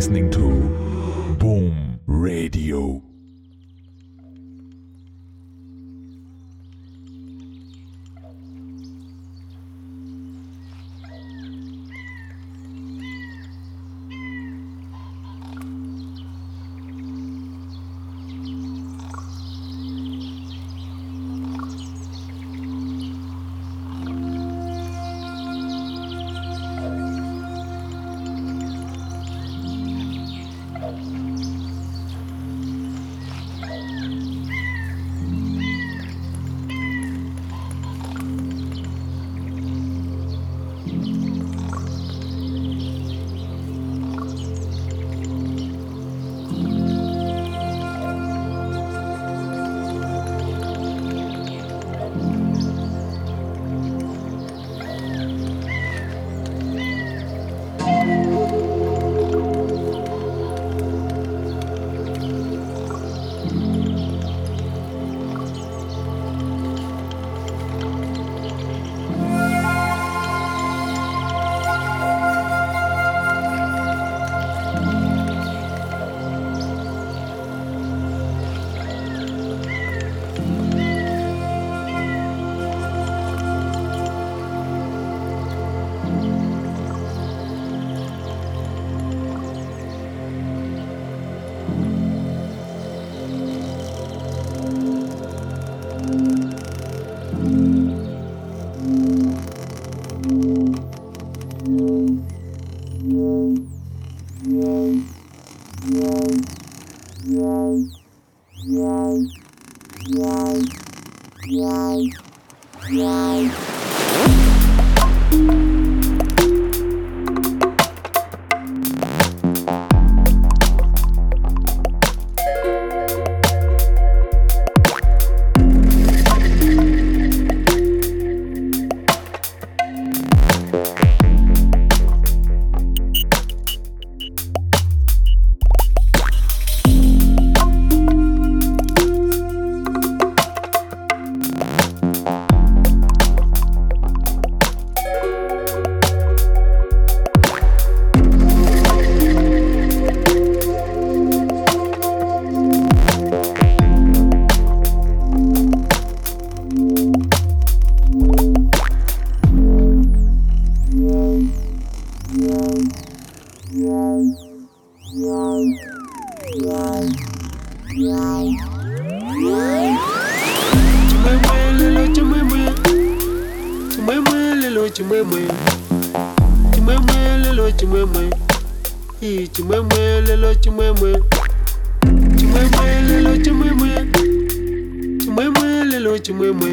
listening to Boom Radio. Chimeme,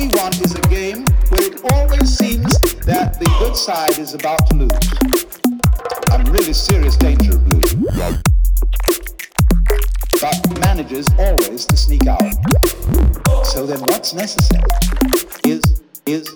we want is a game where it always seems that the good side is about to lose. I'm really serious danger of losing. But manages always to sneak out. So then what's necessary that the good side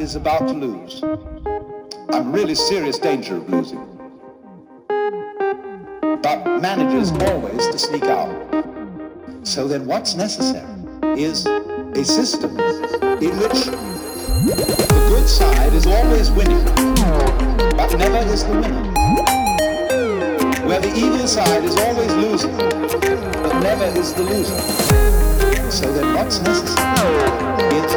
is about to lose. I'm really serious danger of losing. But manages always to sneak out. So then what's necessary is a system in which the good side is always winning, but never is the winner. Where the evil side is always losing, but never is the loser. So then what's necessary is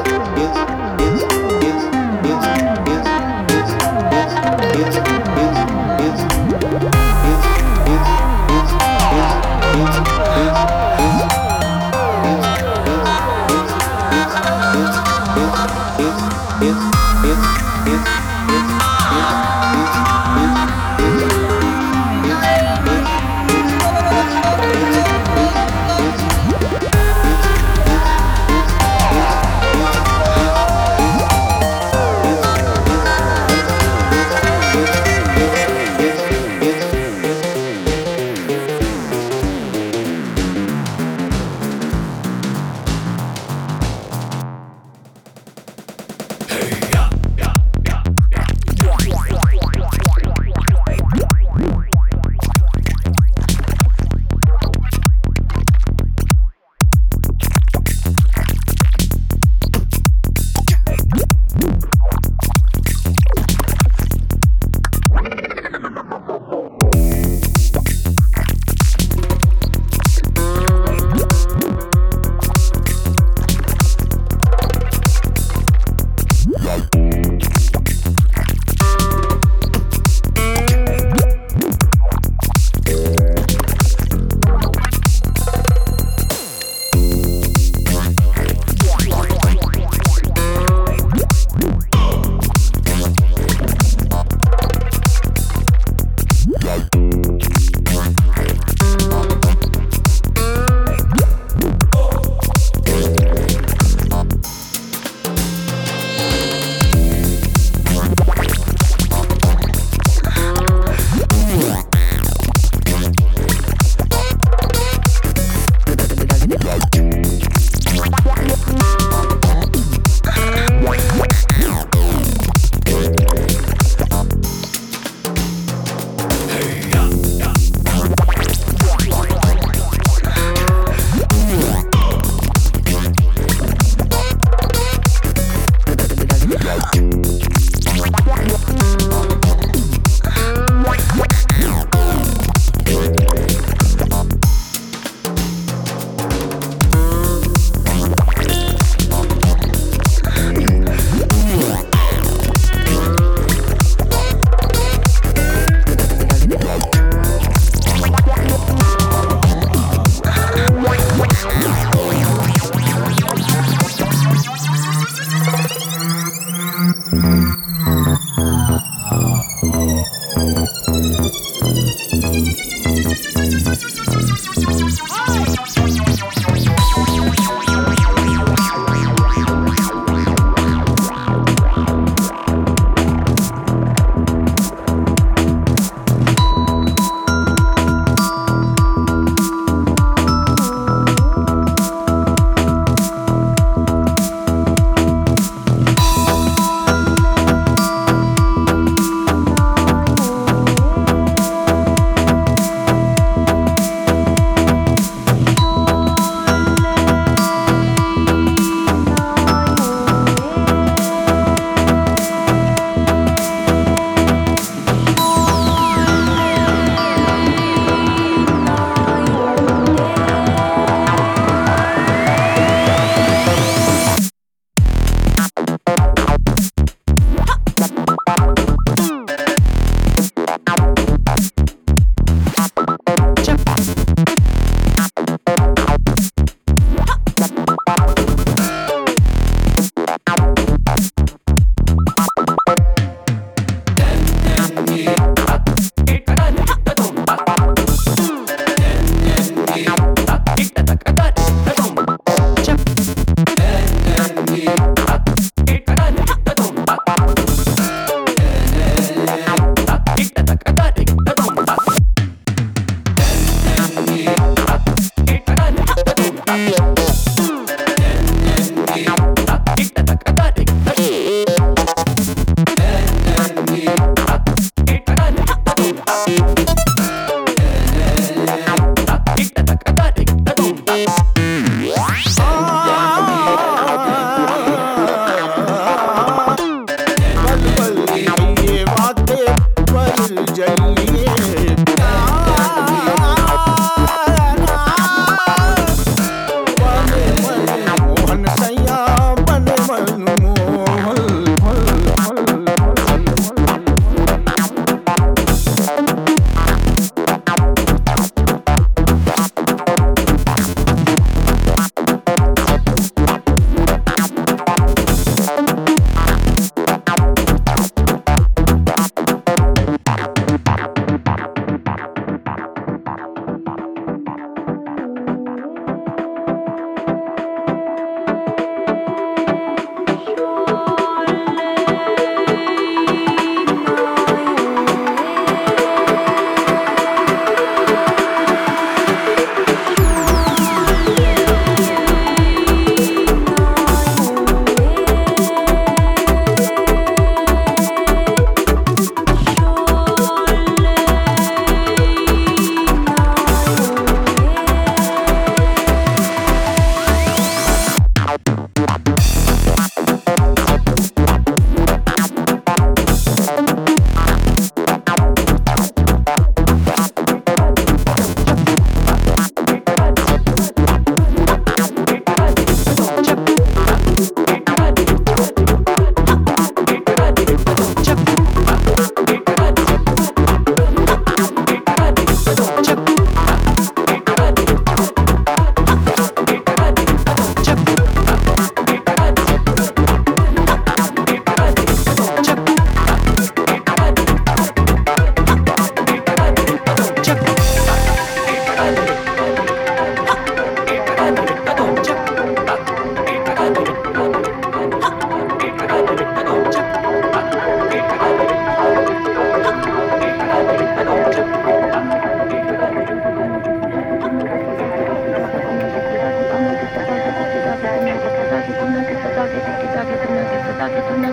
the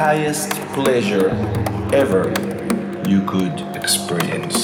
Highest pleasure ever you could experience.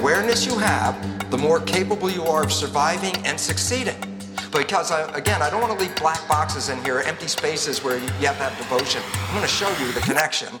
awareness you have, the more capable you are of surviving and succeeding. Because, I don't want to leave black boxes in here, empty spaces where you have that devotion. I'm going to show you the connection.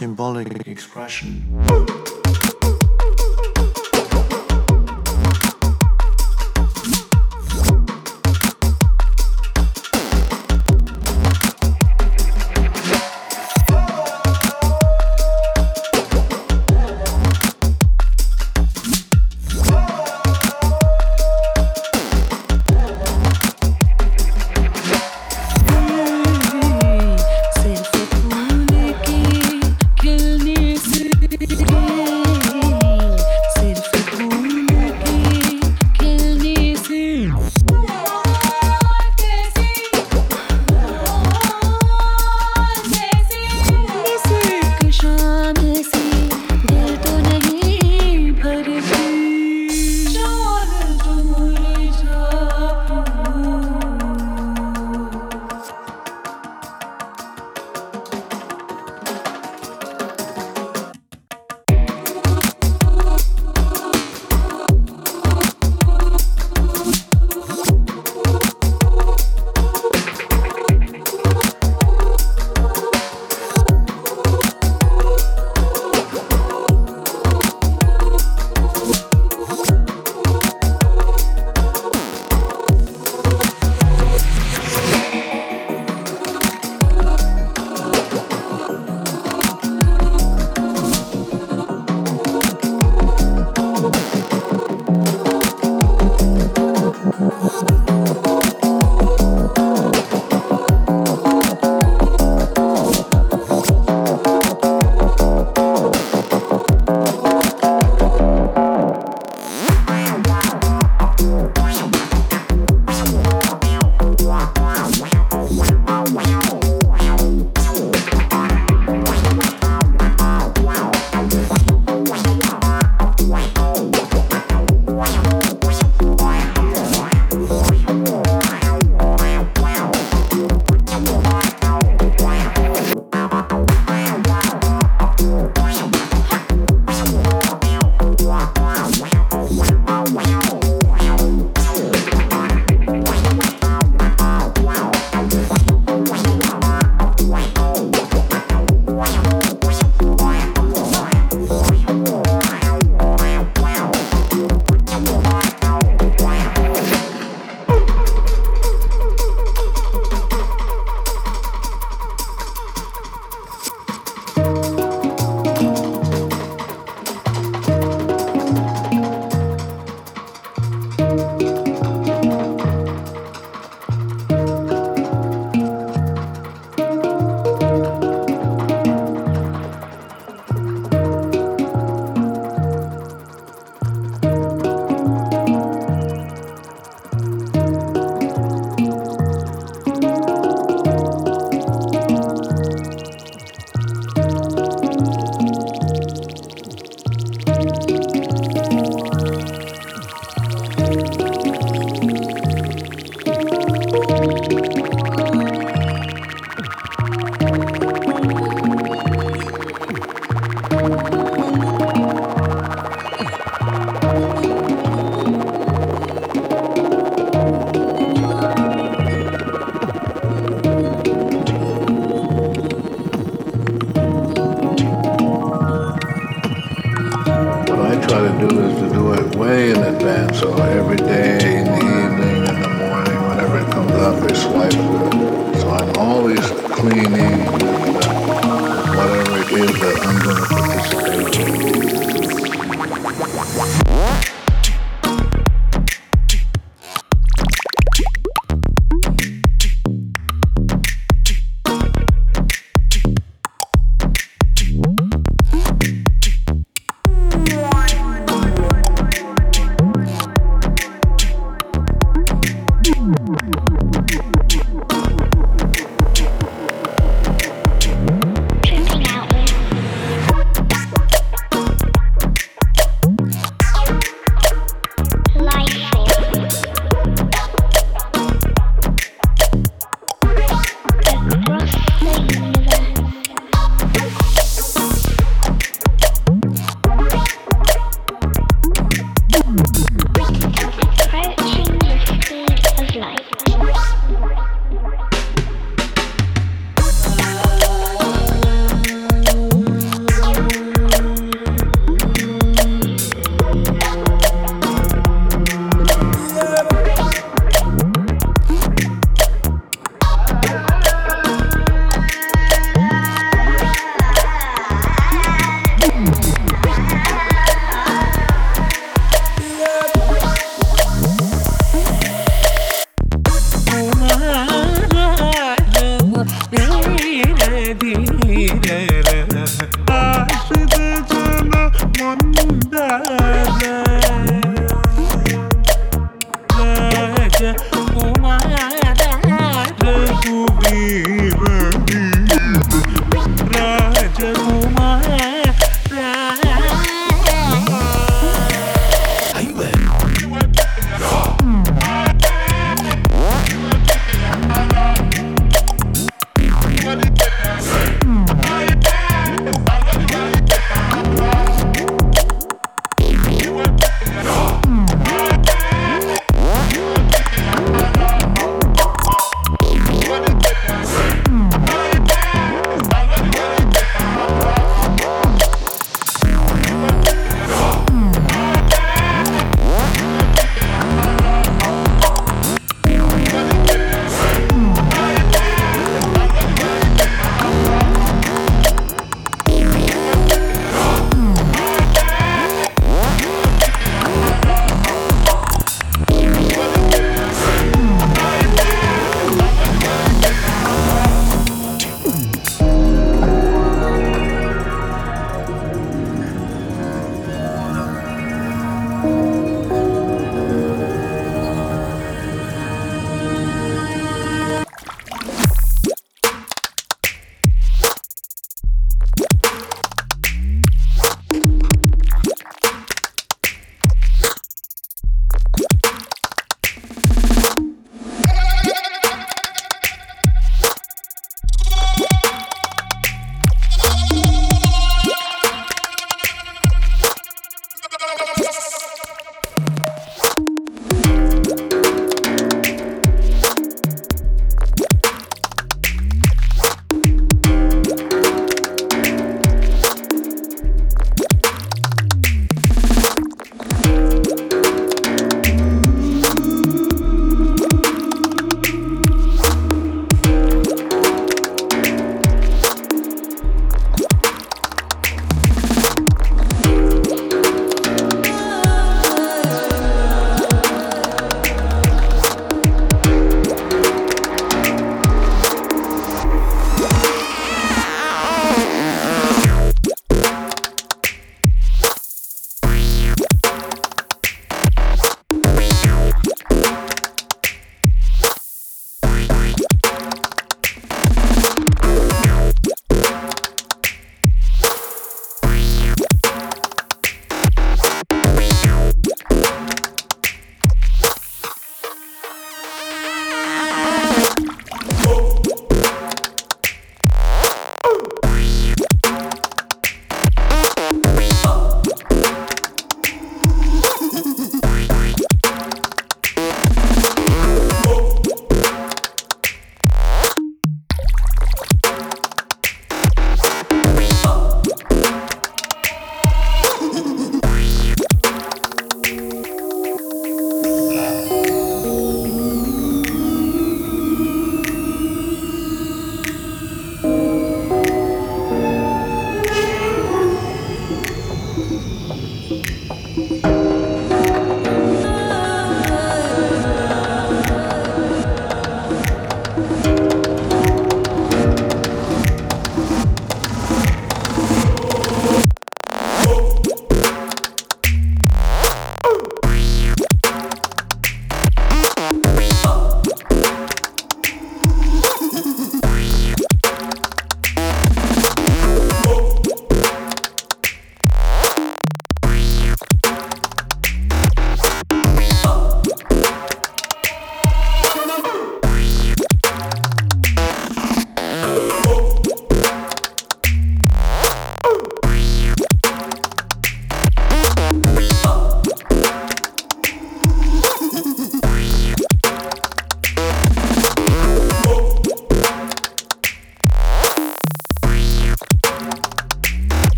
symbolic expression. Out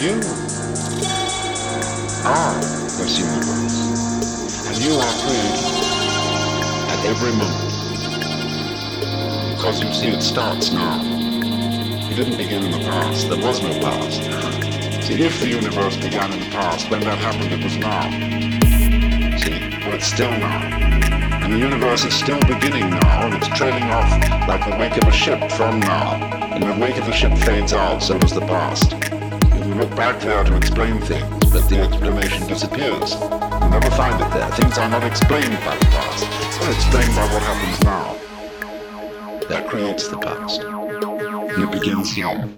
You are this universe, and you are free at every moment. Because you see, it starts now. It didn't begin in the past. There was no past. See, if the universe began in the past, when that happened, it was now. See, well, it's still now. And the universe is still beginning now, and it's trailing off like the wake of a ship from now. And the wake of the ship fades out, so does the past. We look back there to explain things, but the explanation disappears. You never find it there. Things are not explained by the past. They're explained by what happens now. That creates the past. And it begins now.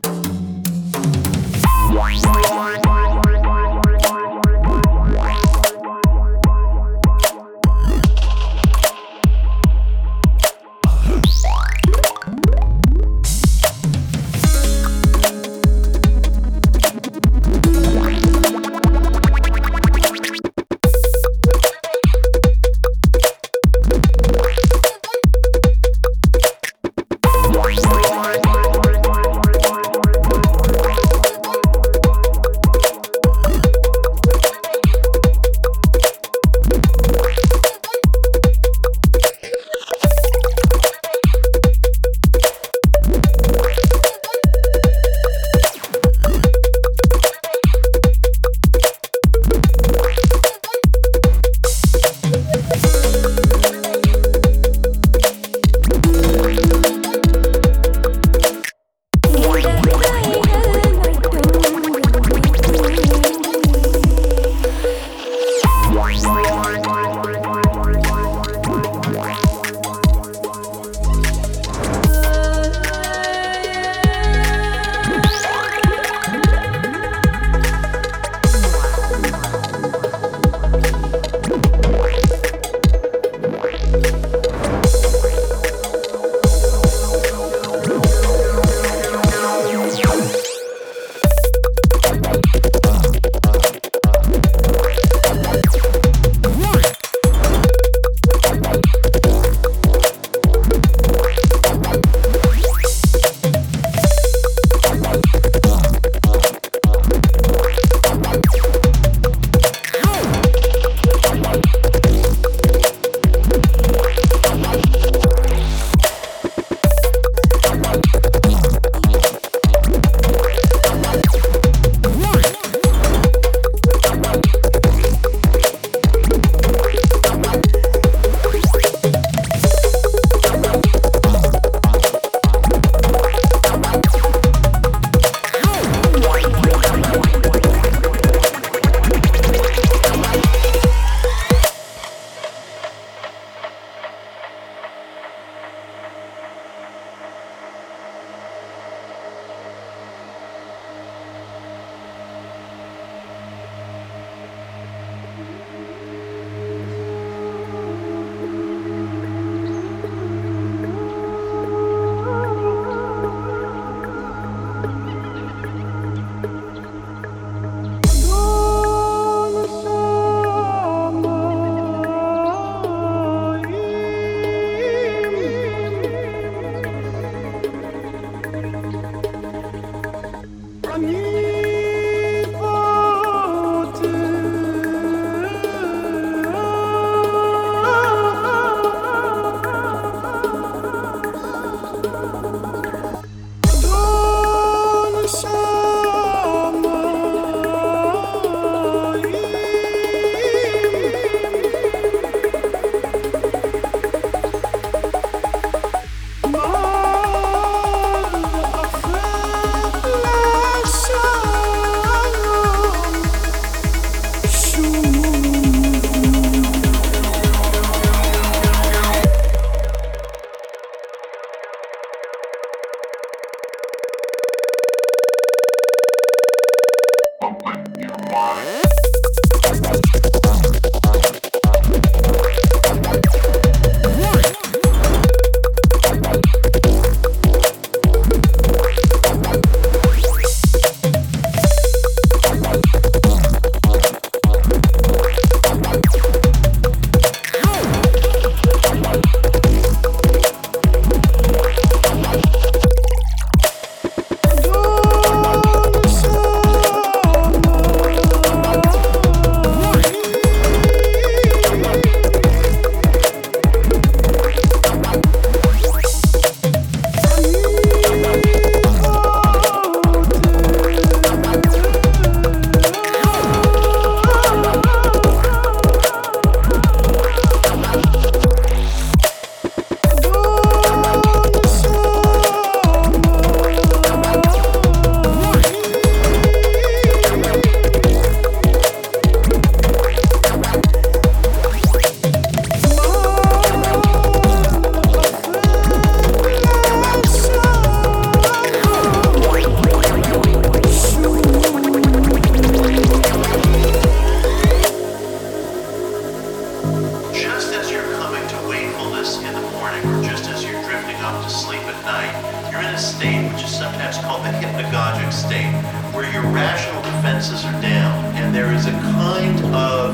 logic state where your rational defenses are down and there is a kind of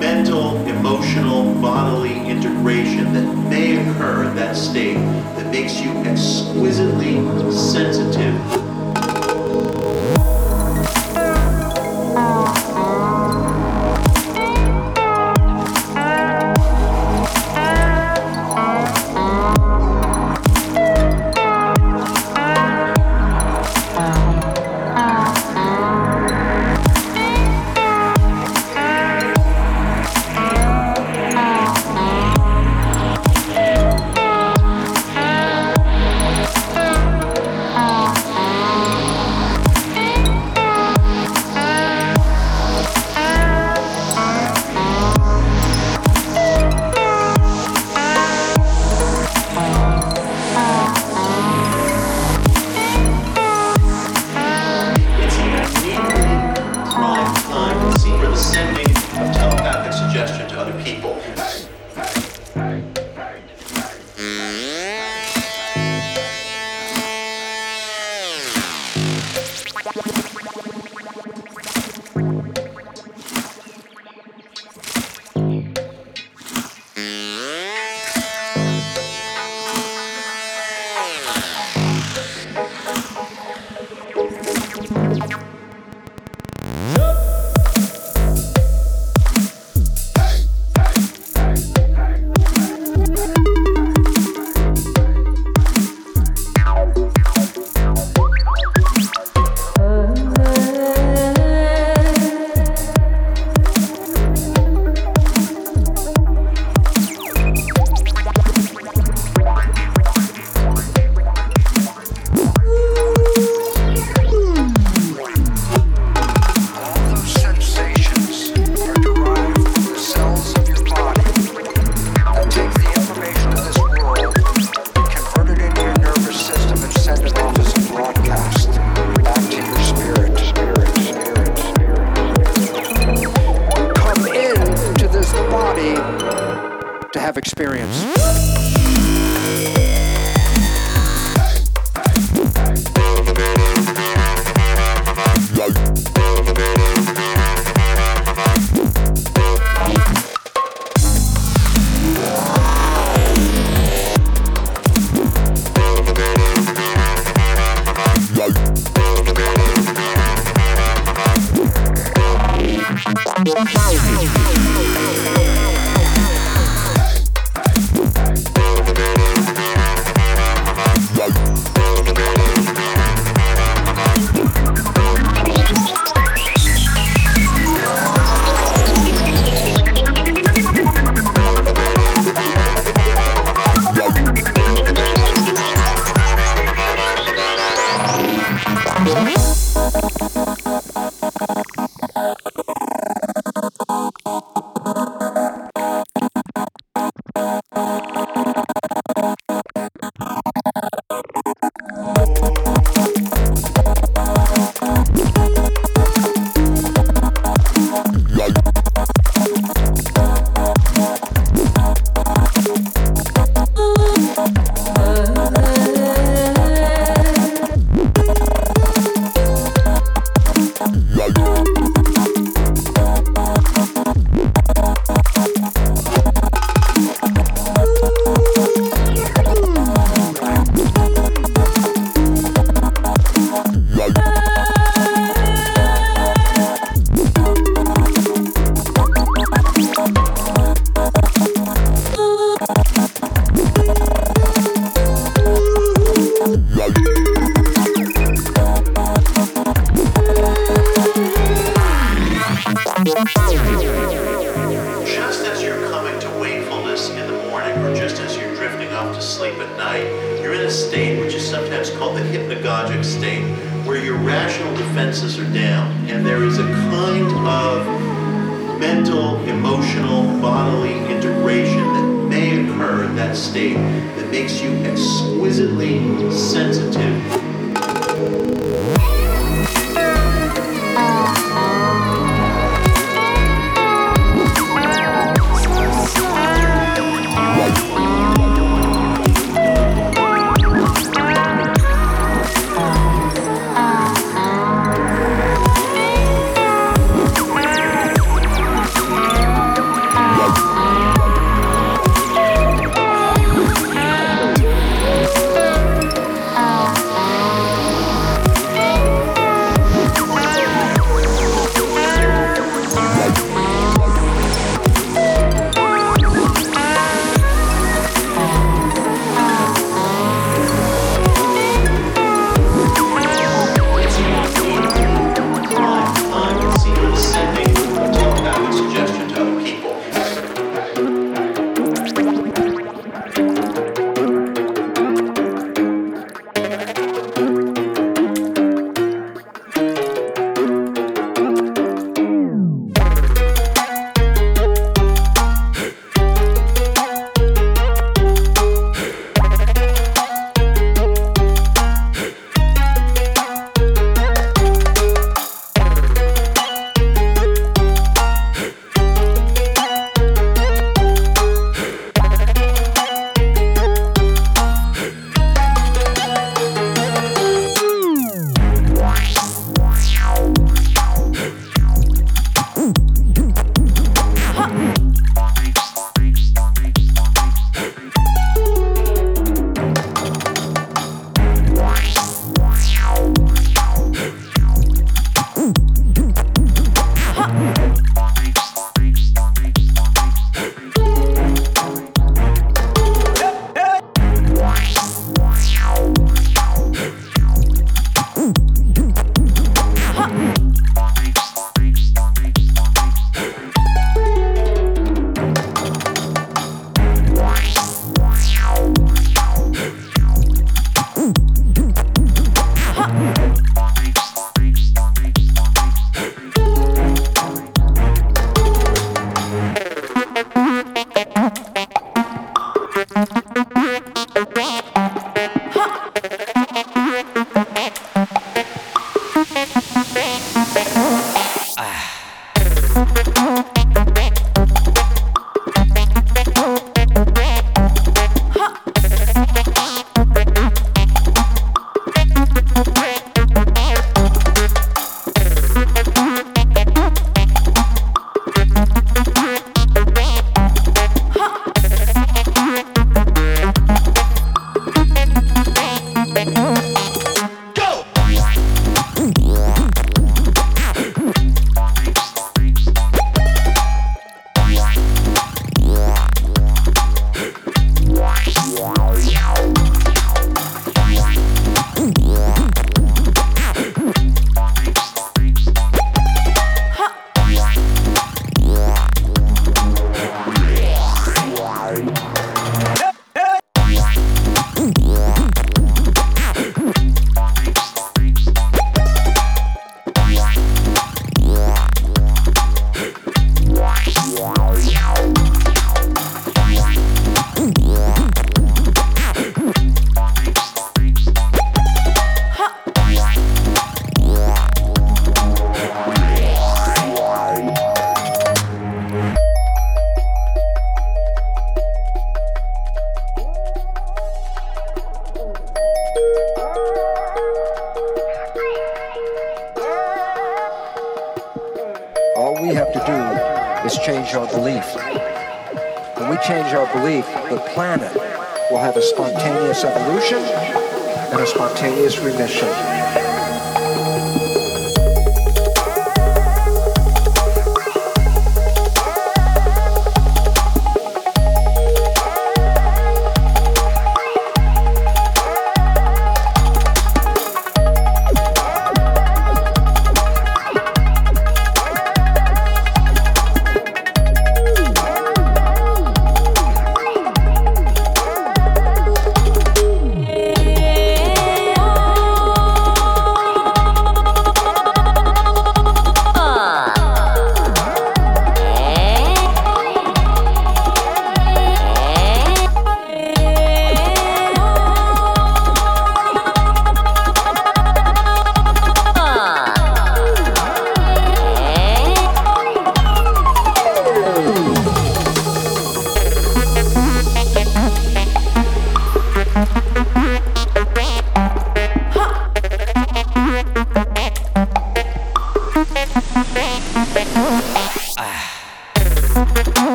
mental, emotional, bodily integration that may occur in that state that makes you exquisitely sensitive.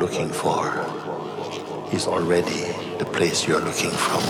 looking for is already the place you're looking from.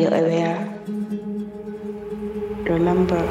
you aware? Remember.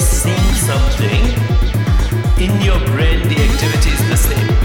see something in your brain, the activity is the same.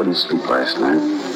couldn't sleep last night.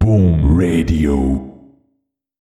Boom Radio.